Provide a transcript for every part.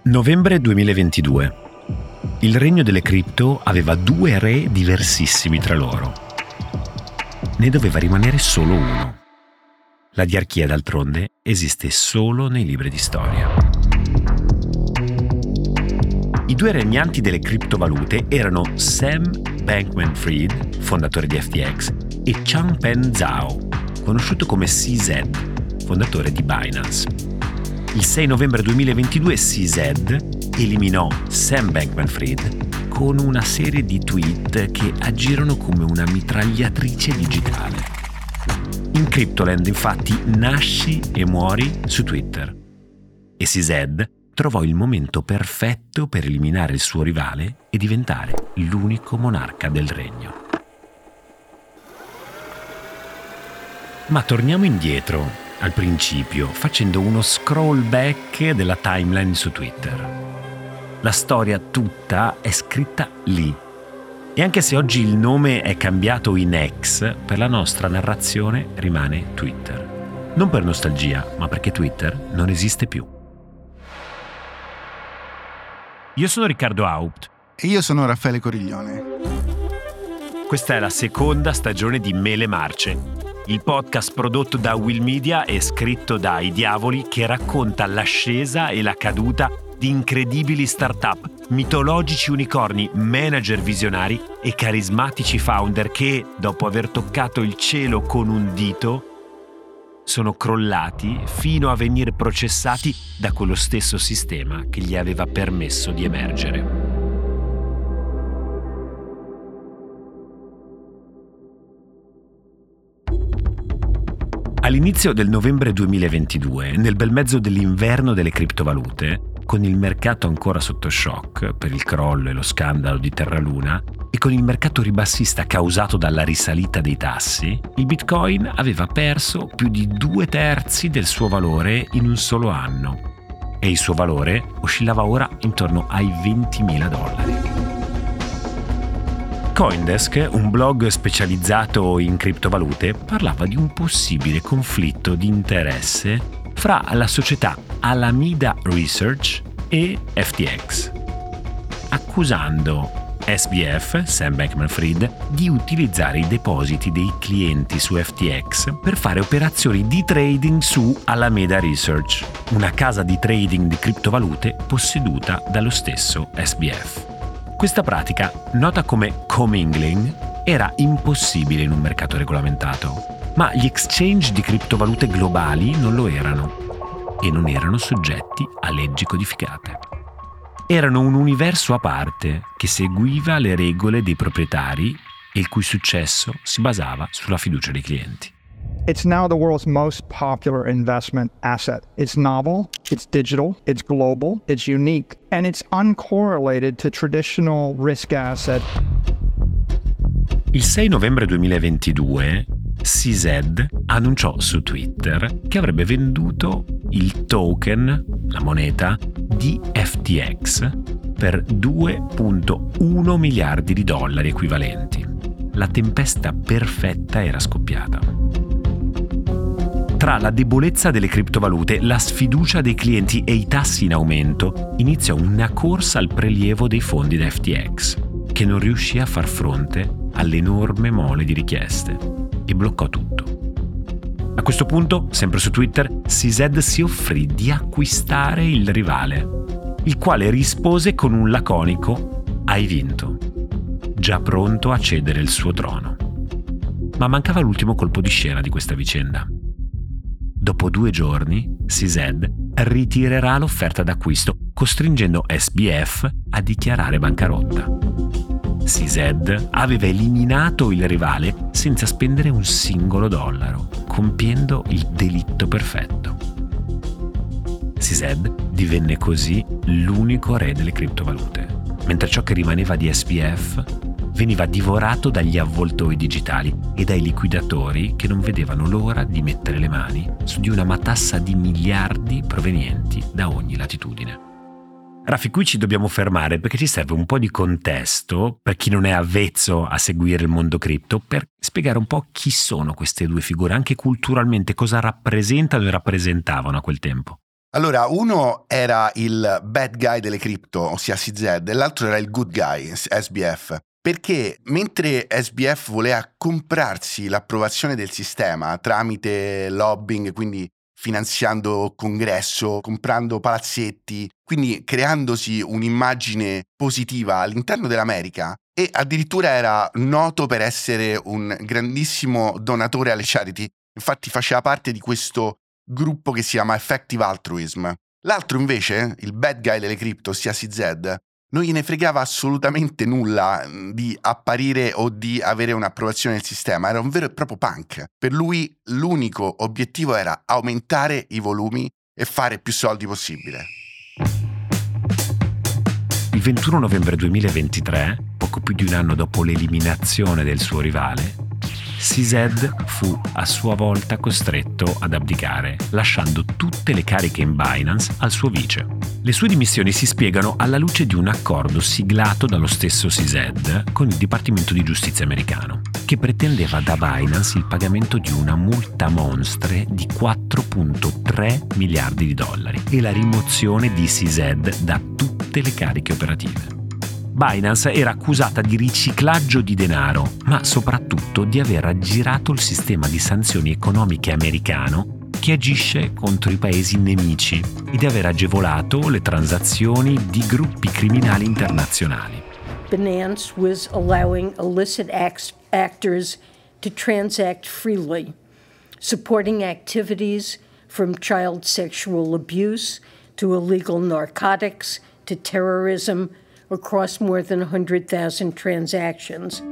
Novembre 2022. Il regno delle cripto aveva 2 re diversissimi tra loro. Ne doveva rimanere solo uno. La diarchia, d'altronde, esiste solo nei libri di storia. I 2 regnanti delle criptovalute erano Sam Bankman-Fried, fondatore di FTX, e Changpeng Zhao, conosciuto come CZ, fondatore di Binance. Il 6 novembre 2022 CZ eliminò Sam Bankman-Fried con una serie di tweet che agirono come una mitragliatrice digitale. In Cryptoland, infatti, nasci e muori su Twitter. E CZ trovò il momento perfetto per eliminare il suo rivale e diventare l'unico monarca del regno. Ma torniamo indietro, al principio, facendo uno scroll back della timeline su Twitter. La storia tutta è scritta lì. E anche se oggi il nome è cambiato in X, per la nostra narrazione rimane Twitter. Non per nostalgia, ma perché Twitter non esiste più. Io sono Riccardo Haupt. E io sono Raffaele Coriglione. Questa è la 2ª stagione di Mele Marce, il podcast prodotto da Will Media e scritto da I Diavoli, che racconta l'ascesa e la caduta di incredibili start-up, mitologici unicorni, manager visionari e carismatici founder che, dopo aver toccato il cielo con un dito, sono crollati fino a venire processati da quello stesso sistema che gli aveva permesso di emergere. All'inizio del novembre 2022, nel bel mezzo dell'inverno delle criptovalute, con il mercato ancora sotto shock per il crollo e lo scandalo di Terra Luna e con il mercato ribassista causato dalla risalita dei tassi, il Bitcoin aveva perso più di 2/3 del suo valore in un solo anno e il suo valore oscillava ora intorno ai $20,000. Coindesk, un blog specializzato in criptovalute, parlava di un possibile conflitto di interesse fra la società Alameda Research e FTX, accusando SBF, Sam Bankman-Fried, di utilizzare i depositi dei clienti su FTX per fare operazioni di trading su Alameda Research, una casa di trading di criptovalute posseduta dallo stesso SBF. Questa pratica, nota come commingling, era impossibile in un mercato regolamentato, ma gli exchange di criptovalute globali non lo erano e non erano soggetti a leggi codificate. Erano un universo a parte che seguiva le regole dei proprietari e il cui successo si basava sulla fiducia dei clienti. It's now the world's most popular investment asset. It's novel, it's digital, it's global, it's unique, and it's uncorrelated to traditional risk asset. Il 6 novembre 2022, CZ annunciò su Twitter che avrebbe venduto il token, la moneta, di FTX per $2.1 miliardi equivalenti. La tempesta perfetta era scoppiata. Tra la debolezza delle criptovalute, la sfiducia dei clienti e i tassi in aumento, iniziò una corsa al prelievo dei fondi da FTX, che non riuscì a far fronte all'enorme mole di richieste e bloccò tutto. A questo punto, sempre su Twitter, CZ si offrì di acquistare il rivale, il quale rispose con un laconico «Hai vinto», già pronto a cedere il suo trono. Ma mancava l'ultimo colpo di scena di questa vicenda. Dopo 2 giorni, CZ ritirerà l'offerta d'acquisto, costringendo SBF a dichiarare bancarotta. CZ aveva eliminato il rivale senza spendere un singolo dollaro, compiendo il delitto perfetto. CZ divenne così l'unico re delle criptovalute, mentre ciò che rimaneva di SBF veniva divorato dagli avvoltoi digitali e dai liquidatori che non vedevano l'ora di mettere le mani su di una matassa di miliardi provenienti da ogni latitudine. Raffi, qui ci dobbiamo fermare perché ci serve un po' di contesto per chi non è avvezzo a seguire il mondo cripto, per spiegare un po' chi sono queste due figure, anche culturalmente cosa rappresentano e rappresentavano a quel tempo. Allora, uno era il bad guy delle cripto, ossia CZ, e l'altro era il good guy, SBF. Perché mentre SBF voleva comprarsi l'approvazione del sistema tramite lobbying, quindi finanziando congresso, comprando palazzetti, quindi creandosi un'immagine positiva all'interno dell'America, e addirittura era noto per essere un grandissimo donatore alle charity, infatti faceva parte di questo gruppo che si chiama Effective Altruism. L'altro invece, il bad guy delle cripto, ossia CZ, non gliene fregava assolutamente nulla di apparire o di avere un'approvazione del sistema, era un vero e proprio punk. Per lui l'unico obiettivo era aumentare i volumi e fare più soldi possibile. Il 21 novembre 2023, poco più di un anno dopo l'eliminazione del suo rivale, CZ fu a sua volta costretto ad abdicare, lasciando tutte le cariche in Binance al suo vice. Le sue dimissioni si spiegano alla luce di un accordo siglato dallo stesso CZ con il Dipartimento di Giustizia americano, che pretendeva da Binance il pagamento di una multa monstre di $4.3 miliardi e la rimozione di CZ da tutte le cariche operative. Binance era accusata di riciclaggio di denaro, ma soprattutto di aver aggirato il sistema di sanzioni economiche americano che agisce contro i paesi nemici e di aver agevolato le transazioni di gruppi criminali internazionali. Binance was allowing illicit actors to transact freely, supporting activities from child sexual abuse to illegal narcotics to terrorism across more than 100,000 transactions.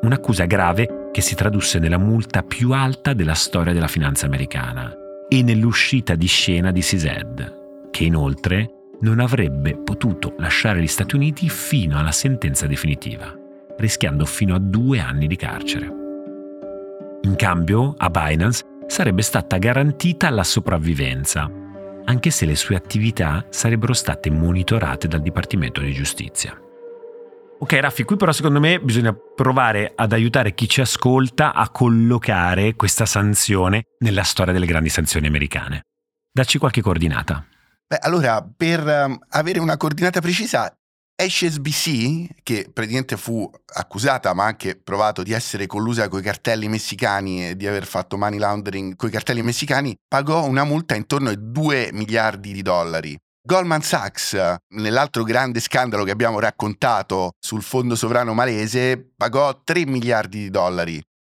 Un'accusa grave che si tradusse nella multa più alta della storia della finanza americana e nell'uscita di scena di CZ, che inoltre non avrebbe potuto lasciare gli Stati Uniti fino alla sentenza definitiva, rischiando fino a 2 anni di carcere. In cambio, a Binance sarebbe stata garantita la sopravvivenza, anche se le sue attività sarebbero state monitorate dal Dipartimento di Giustizia. Ok Raffi, qui però secondo me bisogna provare ad aiutare chi ci ascolta a collocare questa sanzione nella storia delle grandi sanzioni americane. Dacci qualche coordinata. Beh, allora, per avere una coordinata precisa, HSBC, che praticamente fu accusata ma anche provato di essere collusa coi cartelli messicani e di aver fatto money laundering coi cartelli messicani, pagò una multa intorno ai $2 miliardi. Goldman Sachs, nell'altro grande scandalo che abbiamo raccontato sul fondo sovrano malese, pagò $3 miliardi.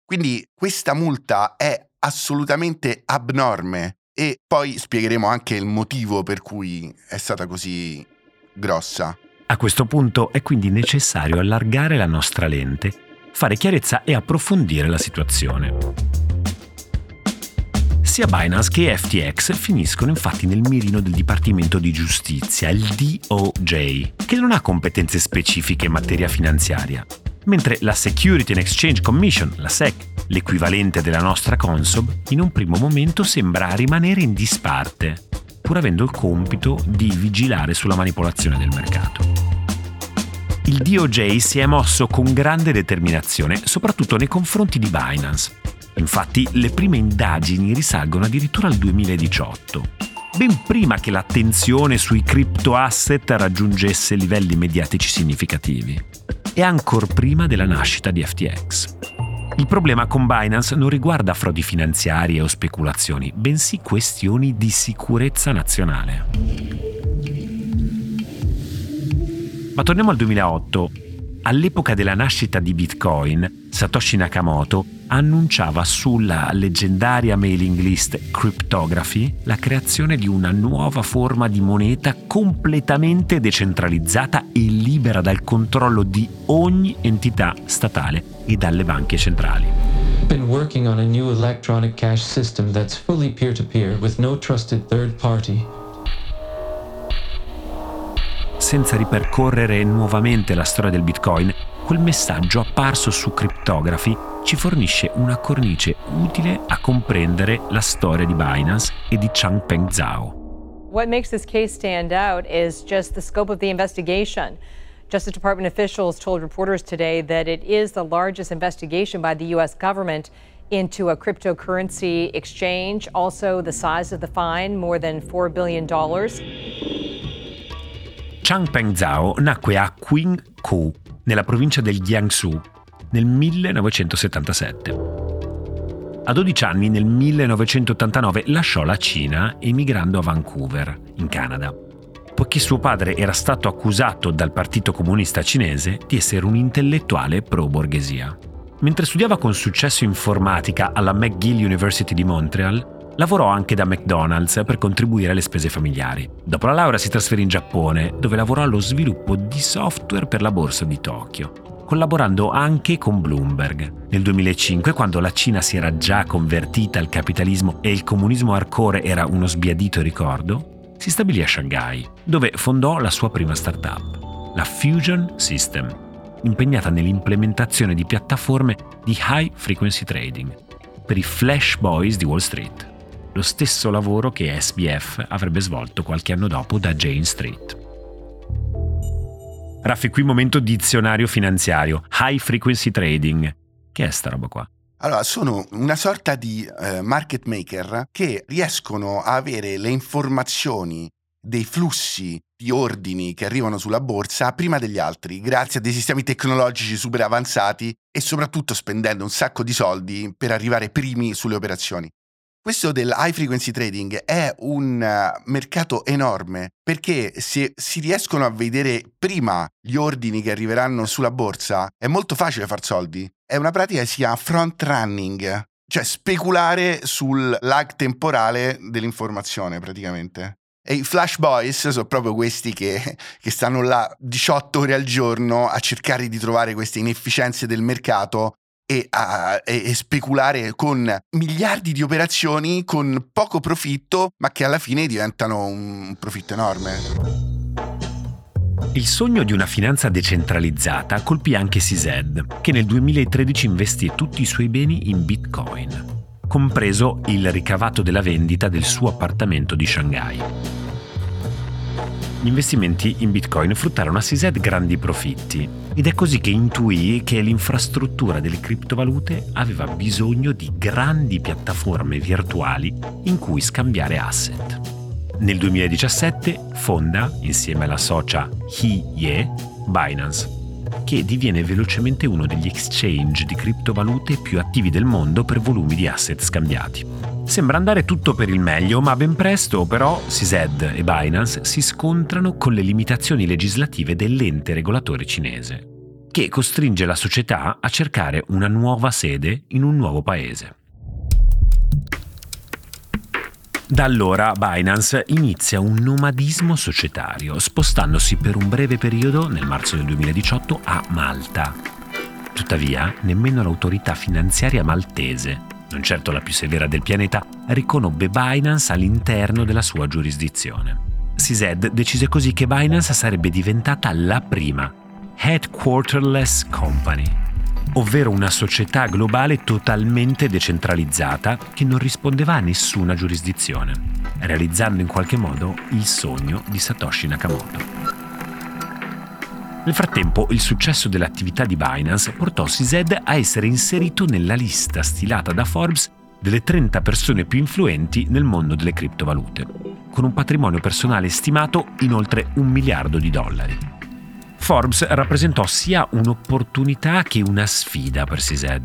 Quindi questa multa è assolutamente abnorme e poi spiegheremo anche il motivo per cui è stata così grossa. A questo punto è quindi necessario allargare la nostra lente, fare chiarezza e approfondire la situazione. Sia Binance che FTX finiscono infatti nel mirino del Dipartimento di Giustizia, il DOJ, che non ha competenze specifiche in materia finanziaria, mentre la Security and Exchange Commission, la SEC, l'equivalente della nostra Consob, in un primo momento sembra rimanere in disparte, pur avendo il compito di vigilare sulla manipolazione del mercato. Il DOJ si è mosso con grande determinazione, soprattutto nei confronti di Binance. Infatti, le prime indagini risalgono addirittura al 2018, ben prima che l'attenzione sui criptoasset raggiungesse livelli mediatici significativi, e ancor prima della nascita di FTX. Il problema con Binance non riguarda frodi finanziarie o speculazioni, bensì questioni di sicurezza nazionale. Ma torniamo al 2008. All'epoca della nascita di Bitcoin, Satoshi Nakamoto annunciava sulla leggendaria mailing list Cryptography la creazione di una nuova forma di moneta completamente decentralizzata e libera dal controllo di ogni entità statale e dalle banche centrali. been working on a new electronic cash system that's fully peer-to-peer with no trusted third party. Senza ripercorrere nuovamente la storia del Bitcoin, quel messaggio apparso su Cryptography ci fornisce una cornice utile a comprendere la storia di Binance e di Changpeng Zhao. What makes this case stand out is just the scope of the investigation. Justice Department officials told reporters today that it is the largest investigation by the U.S. government into a cryptocurrency exchange. Also, the size of the fine, more than $4 billion. Changpeng Zhao nacque a Qingku, nella provincia del Jiangsu, nel 1977. A 12 anni, nel 1989, lasciò la Cina emigrando a Vancouver, in Canada, poiché suo padre era stato accusato dal Partito Comunista Cinese di essere un intellettuale pro-borghesia. Mentre studiava con successo informatica alla McGill University di Montreal, lavorò anche da McDonald's per contribuire alle spese familiari. Dopo la laurea si trasferì in Giappone, dove lavorò allo sviluppo di software per la borsa di Tokyo, collaborando anche con Bloomberg. Nel 2005, quando la Cina si era già convertita al capitalismo e il comunismo hardcore era uno sbiadito ricordo, si stabilì a Shanghai, dove fondò la sua prima startup, la Fusion System, impegnata nell'implementazione di piattaforme di high frequency trading per i Flash Boys di Wall Street, lo stesso lavoro che SBF avrebbe svolto qualche anno dopo da Jane Street. Raffi, qui momento dizionario finanziario, high frequency trading. Che è sta roba qua? Allora, sono una sorta di market maker che riescono a avere le informazioni dei flussi di ordini che arrivano sulla borsa prima degli altri, grazie a dei sistemi tecnologici super avanzati e soprattutto spendendo un sacco di soldi per arrivare primi sulle operazioni. Questo del high frequency trading è un mercato enorme, perché se si riescono a vedere prima gli ordini che arriveranno sulla borsa è molto facile far soldi. È una pratica che si chiama front running, cioè speculare sul lag temporale dell'informazione praticamente. E i Flash Boys sono proprio questi che stanno là 18 ore al giorno a cercare di trovare queste inefficienze del mercato e speculare con miliardi di operazioni con poco profitto, ma che alla fine diventano un profitto enorme. Il sogno di una finanza decentralizzata colpì anche CZ, che nel 2013 investì tutti i suoi beni in Bitcoin, compreso il ricavato della vendita del suo appartamento di Shanghai. Gli investimenti in Bitcoin fruttarono a CZ grandi profitti, ed è così che intuì che l'infrastruttura delle criptovalute aveva bisogno di grandi piattaforme virtuali in cui scambiare asset. Nel 2017 fonda, insieme alla socia He Yi, Binance, che diviene velocemente uno degli exchange di criptovalute più attivi del mondo per volumi di asset scambiati. Sembra andare tutto per il meglio, ma ben presto però CZ e Binance si scontrano con le limitazioni legislative dell'ente regolatore cinese, che costringe la società a cercare una nuova sede in un nuovo paese. Da allora Binance inizia un nomadismo societario, spostandosi per un breve periodo, nel marzo del 2018, a Malta. Tuttavia, nemmeno l'autorità finanziaria maltese, non certo la più severa del pianeta, riconobbe Binance all'interno della sua giurisdizione. CZ decise così che Binance sarebbe diventata la prima headquarterless company, ovvero una società globale totalmente decentralizzata che non rispondeva a nessuna giurisdizione, realizzando in qualche modo il sogno di Satoshi Nakamoto. Nel frattempo, il successo dell'attività di Binance portò CZ a essere inserito nella lista stilata da Forbes delle 30 persone più influenti nel mondo delle criptovalute, con un patrimonio personale stimato in oltre $1 miliardo. Forbes rappresentò sia un'opportunità che una sfida per CZ.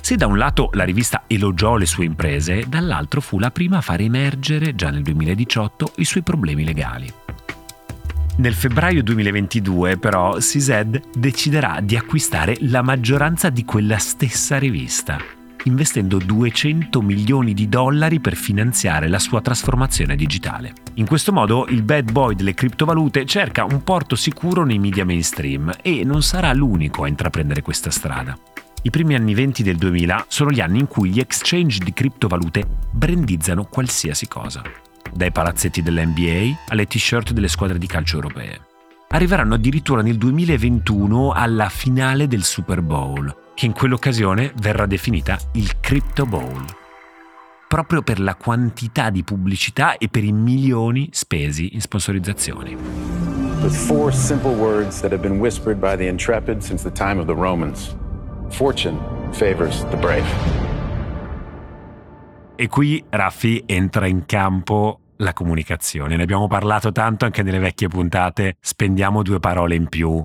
Se da un lato la rivista elogiò le sue imprese, dall'altro fu la prima a far emergere, già nel 2018, i suoi problemi legali. Nel febbraio 2022, però, CZ deciderà di acquistare la maggioranza di quella stessa rivista, investendo $200 milioni per finanziare la sua trasformazione digitale. In questo modo, il bad boy delle criptovalute cerca un porto sicuro nei media mainstream e non sarà l'unico a intraprendere questa strada. I primi anni 20 del 2000 sono gli anni in cui gli exchange di criptovalute brandizzano qualsiasi cosa, dai palazzetti dell'NBA alle t-shirt delle squadre di calcio europee. Arriveranno addirittura nel 2021 alla finale del Super Bowl, che in quell'occasione verrà definita il Crypto Bowl, proprio per la quantità di pubblicità e per i milioni spesi in sponsorizzazioni. With four simple words that have been whispered by the intrepid since the time of the Romans. Fortune favors the brave. E qui Raffi entra in campo la comunicazione. Ne abbiamo parlato tanto anche nelle vecchie puntate. Spendiamo due parole in più.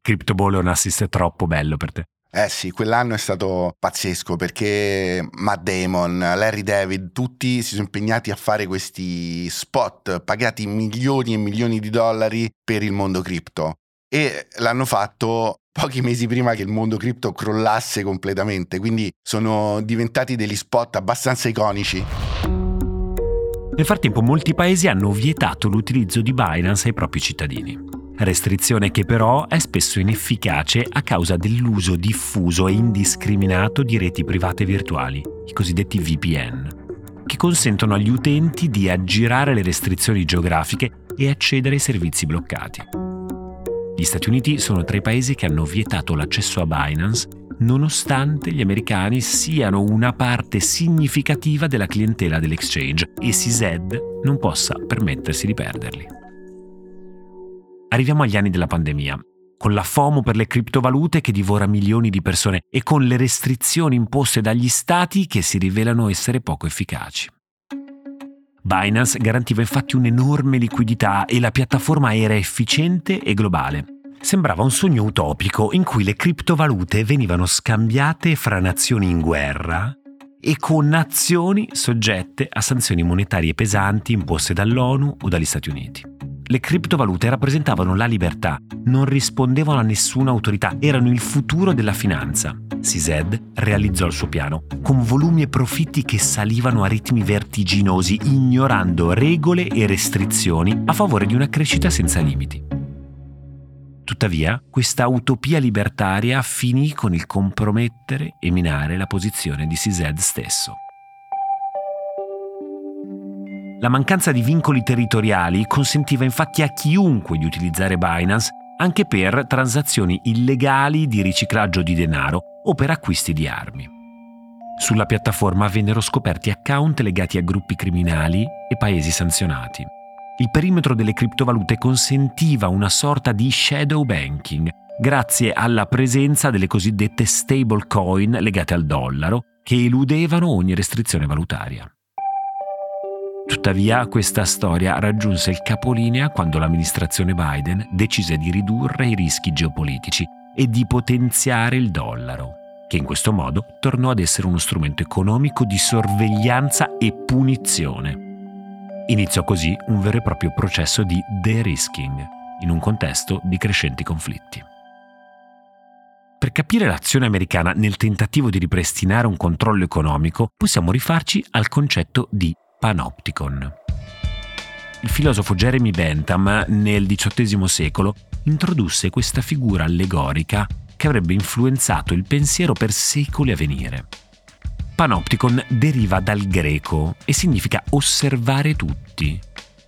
Crypto Bowl è un assist troppo bello per te. Eh sì, quell'anno è stato pazzesco perché Matt Damon, Larry David, tutti si sono impegnati a fare questi spot pagati milioni e milioni di dollari per il mondo cripto. E l'hanno fatto pochi mesi prima che il mondo cripto crollasse completamente, quindi sono diventati degli spot abbastanza iconici. Nel frattempo molti paesi hanno vietato l'utilizzo di Binance ai propri cittadini, restrizione che però è spesso inefficace a causa dell'uso diffuso e indiscriminato di reti private virtuali, i cosiddetti VPN, che consentono agli utenti di aggirare le restrizioni geografiche e accedere ai servizi bloccati. Gli Stati Uniti sono tra i paesi che hanno vietato l'accesso a Binance, nonostante gli americani siano una parte significativa della clientela dell'exchange e CZ non possa permettersi di perderli. Arriviamo agli anni della pandemia, con la FOMO per le criptovalute che divora milioni di persone e con le restrizioni imposte dagli stati che si rivelano essere poco efficaci. Binance garantiva infatti un'enorme liquidità e la piattaforma era efficiente e globale. Sembrava un sogno utopico in cui le criptovalute venivano scambiate fra nazioni in guerra e con nazioni soggette a sanzioni monetarie pesanti imposte dall'ONU o dagli Stati Uniti. Le criptovalute rappresentavano la libertà, non rispondevano a nessuna autorità, erano il futuro della finanza. CZ realizzò il suo piano, con volumi e profitti che salivano a ritmi vertiginosi, ignorando regole e restrizioni a favore di una crescita senza limiti. Tuttavia, questa utopia libertaria finì con il compromettere e minare la posizione di CZ stesso. La mancanza di vincoli territoriali consentiva infatti a chiunque di utilizzare Binance anche per transazioni illegali di riciclaggio di denaro o per acquisti di armi. Sulla piattaforma vennero scoperti account legati a gruppi criminali e paesi sanzionati. Il perimetro delle criptovalute consentiva una sorta di shadow banking, grazie alla presenza delle cosiddette stablecoin legate al dollaro, che eludevano ogni restrizione valutaria. Tuttavia, questa storia raggiunse il capolinea quando l'amministrazione Biden decise di ridurre i rischi geopolitici e di potenziare il dollaro, che in questo modo tornò ad essere uno strumento economico di sorveglianza e punizione. Iniziò così un vero e proprio processo di de-risking, in un contesto di crescenti conflitti. Per capire l'azione americana nel tentativo di ripristinare un controllo economico, possiamo rifarci al concetto di Panopticon. Il filosofo Jeremy Bentham nel XVIII secolo introdusse questa figura allegorica che avrebbe influenzato il pensiero per secoli a venire. Panopticon deriva dal greco e significa osservare tutti.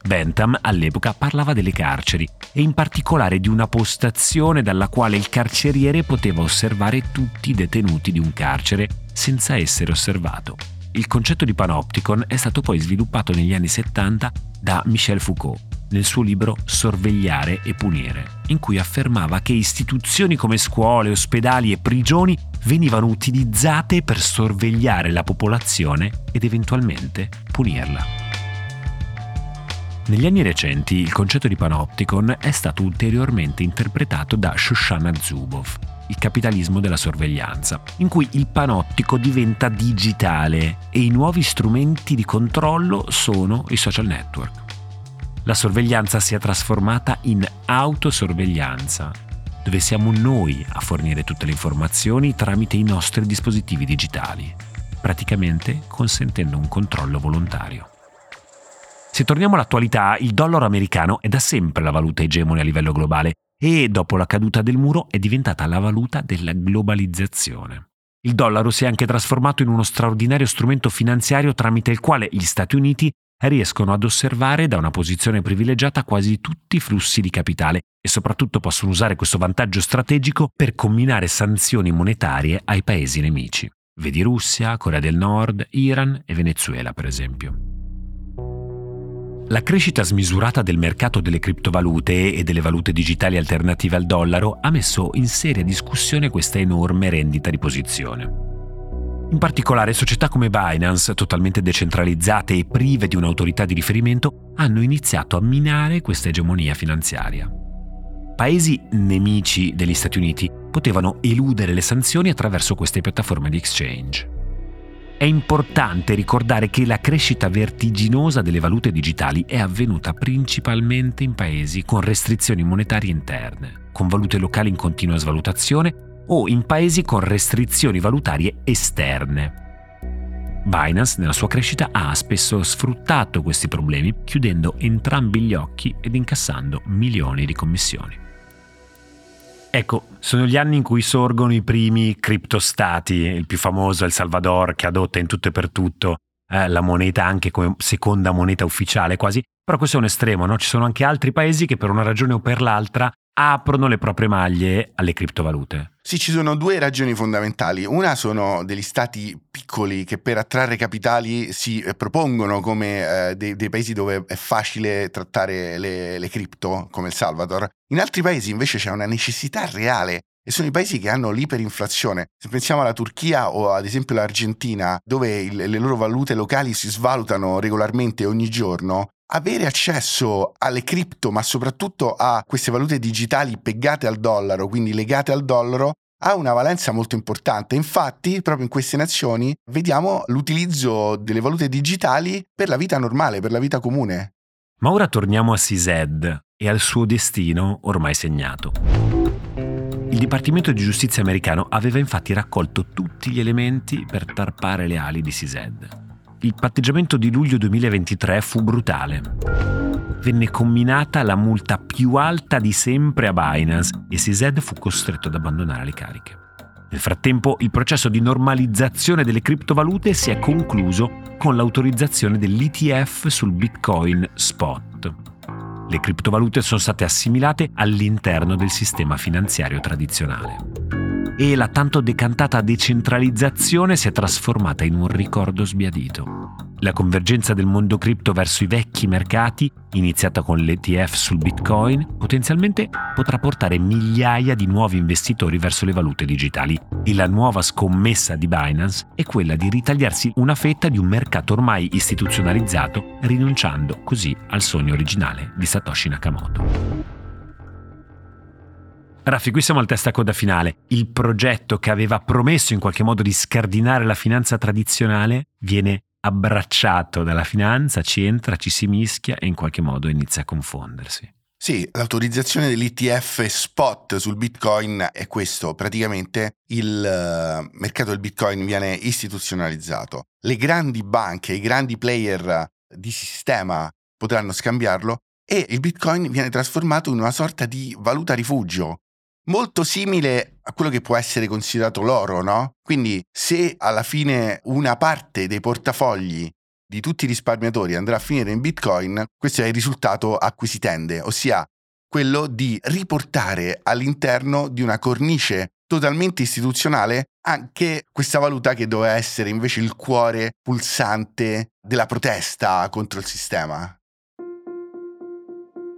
Bentham all'epoca parlava delle carceri e in particolare di una postazione dalla quale il carceriere poteva osservare tutti i detenuti di un carcere senza essere osservato. Il concetto di panopticon è stato poi sviluppato negli anni 70 da Michel Foucault nel suo libro Sorvegliare e punire, in cui affermava che istituzioni come scuole, ospedali e prigioni venivano utilizzate per sorvegliare la popolazione ed eventualmente punirla. Negli anni recenti il concetto di panopticon è stato ulteriormente interpretato da Shoshana Zuboff, il capitalismo della sorveglianza, in cui il panoptico diventa digitale e i nuovi strumenti di controllo sono i social network. La sorveglianza si è trasformata in autosorveglianza, dove siamo noi a fornire tutte le informazioni tramite i nostri dispositivi digitali, praticamente consentendo un controllo volontario. Se torniamo all'attualità, il dollaro americano è da sempre la valuta egemone a livello globale e, dopo la caduta del muro, è diventata la valuta della globalizzazione. Il dollaro si è anche trasformato in uno straordinario strumento finanziario tramite il quale gli Stati Uniti riescono ad osservare da una posizione privilegiata quasi tutti i flussi di capitale e soprattutto possono usare questo vantaggio strategico per comminare sanzioni monetarie ai paesi nemici. Vedi Russia, Corea del Nord, Iran e Venezuela, per esempio. La crescita smisurata del mercato delle criptovalute e delle valute digitali alternative al dollaro ha messo in seria discussione questa enorme rendita di posizione. In particolare, società come Binance, totalmente decentralizzate e prive di un'autorità di riferimento, hanno iniziato a minare questa egemonia finanziaria. Paesi nemici degli Stati Uniti potevano eludere le sanzioni attraverso queste piattaforme di exchange. È importante ricordare che la crescita vertiginosa delle valute digitali è avvenuta principalmente in paesi con restrizioni monetarie interne, con valute locali in continua svalutazione o in paesi con restrizioni valutarie esterne. Binance, nella sua crescita, ha spesso sfruttato questi problemi, chiudendo entrambi gli occhi ed incassando milioni di commissioni. Ecco, sono gli anni in cui sorgono i primi criptostati, il più famoso è il Salvador, che adotta in tutto e per tutto la moneta anche come seconda moneta ufficiale quasi, però questo è un estremo, no? Ci sono anche altri paesi che per una ragione o per l'altra aprono le proprie maglie alle criptovalute. Sì, ci sono due ragioni fondamentali. Una sono degli stati piccoli che per attrarre capitali si propongono come dei paesi dove è facile trattare le cripto, come il Salvador. In altri paesi invece c'è una necessità reale e sono i paesi che hanno l'iperinflazione. Se pensiamo alla Turchia o ad esempio all'Argentina, dove le loro valute locali si svalutano regolarmente ogni giorno, avere accesso alle cripto, ma soprattutto a queste valute digitali pegate al dollaro, quindi legate al dollaro, ha una valenza molto importante. Infatti, proprio in queste nazioni vediamo l'utilizzo delle valute digitali per la vita normale, per la vita comune. Ma ora torniamo a CZ e al suo destino ormai segnato. Il Dipartimento di Giustizia americano aveva infatti raccolto tutti gli elementi per tarpare le ali di CZ. Il patteggiamento di luglio 2023 fu brutale. Venne comminata la multa più alta di sempre a Binance e CZ fu costretto ad abbandonare le cariche. Nel frattempo, il processo di normalizzazione delle criptovalute si è concluso con l'autorizzazione dell'ETF sul Bitcoin Spot. Le criptovalute sono state assimilate all'interno del sistema finanziario tradizionale. E la tanto decantata decentralizzazione si è trasformata in un ricordo sbiadito. La convergenza del mondo cripto verso i vecchi mercati, iniziata con l'ETF sul Bitcoin, potenzialmente potrà portare migliaia di nuovi investitori verso le valute digitali. E la nuova scommessa di Binance è quella di ritagliarsi una fetta di un mercato ormai istituzionalizzato, rinunciando così al sogno originale di Satoshi Nakamoto. Raffi, qui siamo al testacoda finale. Il progetto che aveva promesso in qualche modo di scardinare la finanza tradizionale viene abbracciato dalla finanza, ci entra, ci si mischia e in qualche modo inizia a confondersi. Sì, l'autorizzazione dell'ETF spot sul Bitcoin è questo. Praticamente il mercato del Bitcoin viene istituzionalizzato. Le grandi banche, i grandi player di sistema potranno scambiarlo e il Bitcoin viene trasformato in una sorta di valuta rifugio, molto simile a quello che può essere considerato l'oro, no? Quindi se alla fine una parte dei portafogli di tutti i risparmiatori andrà a finire in Bitcoin, questo è il risultato a cui si tende, ossia quello di riportare all'interno di una cornice totalmente istituzionale anche questa valuta che doveva essere invece il cuore pulsante della protesta contro il sistema.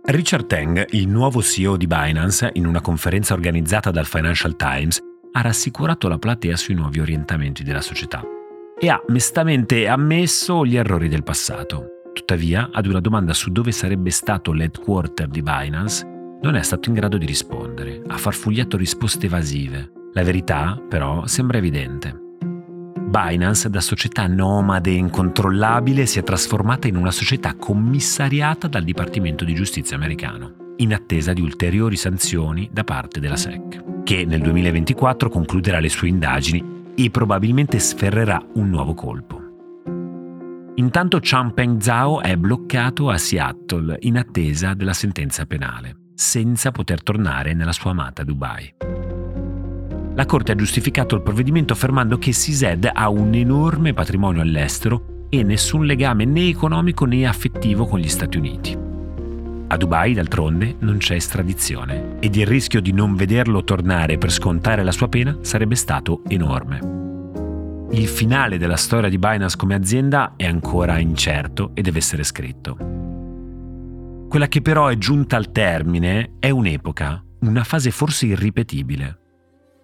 Richard Teng, il nuovo CEO di Binance, in una conferenza organizzata dal Financial Times, ha rassicurato la platea sui nuovi orientamenti della società e ha mestamente ammesso gli errori del passato. Tuttavia, ad una domanda su dove sarebbe stato l'headquarter di Binance, non è stato in grado di rispondere, ha farfugliato risposte evasive. La verità, però, sembra evidente. Binance, da società nomade e incontrollabile, si è trasformata in una società commissariata dal Dipartimento di Giustizia americano, in attesa di ulteriori sanzioni da parte della SEC, che nel 2024 concluderà le sue indagini e probabilmente sferrerà un nuovo colpo. Intanto Changpeng Zhao è bloccato a Seattle in attesa della sentenza penale, senza poter tornare nella sua amata Dubai. La Corte ha giustificato il provvedimento affermando che CZ ha un enorme patrimonio all'estero e nessun legame né economico né affettivo con gli Stati Uniti. A Dubai, d'altronde, non c'è estradizione ed il rischio di non vederlo tornare per scontare la sua pena sarebbe stato enorme. Il finale della storia di Binance come azienda è ancora incerto e deve essere scritto. Quella che però è giunta al termine è un'epoca, una fase forse irripetibile.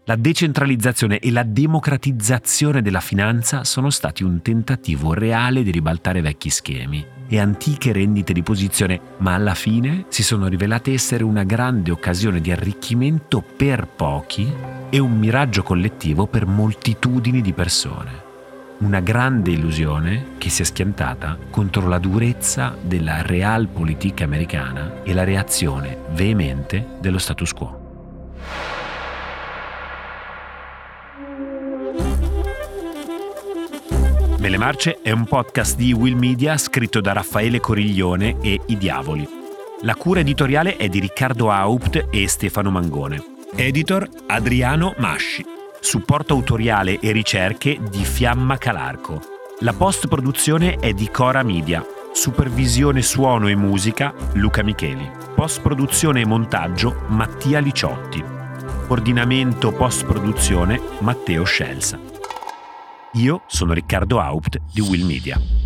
La decentralizzazione e la democratizzazione della finanza sono stati un tentativo reale di ribaltare vecchi schemi e antiche rendite di posizione, ma alla fine si sono rivelate essere una grande occasione di arricchimento per pochi e un miraggio collettivo per moltitudini di persone. Una grande illusione che si è schiantata contro la durezza della realpolitik americana e la reazione veemente dello status quo. Mele Marce è un podcast di Will Media scritto da Raffaele Coriglione e I Diavoli. La cura editoriale è di Riccardo Haupt e Stefano Mangone. Editor Adriano Masci. Supporto autoriale e ricerche di Fiamma Calarco. La post-produzione è di Cora Media. Supervisione suono e musica Luca Micheli. Post-produzione e montaggio Mattia Liciotti. Ordinamento post-produzione Matteo Scelsa. Io sono Riccardo Haupt di Will Media.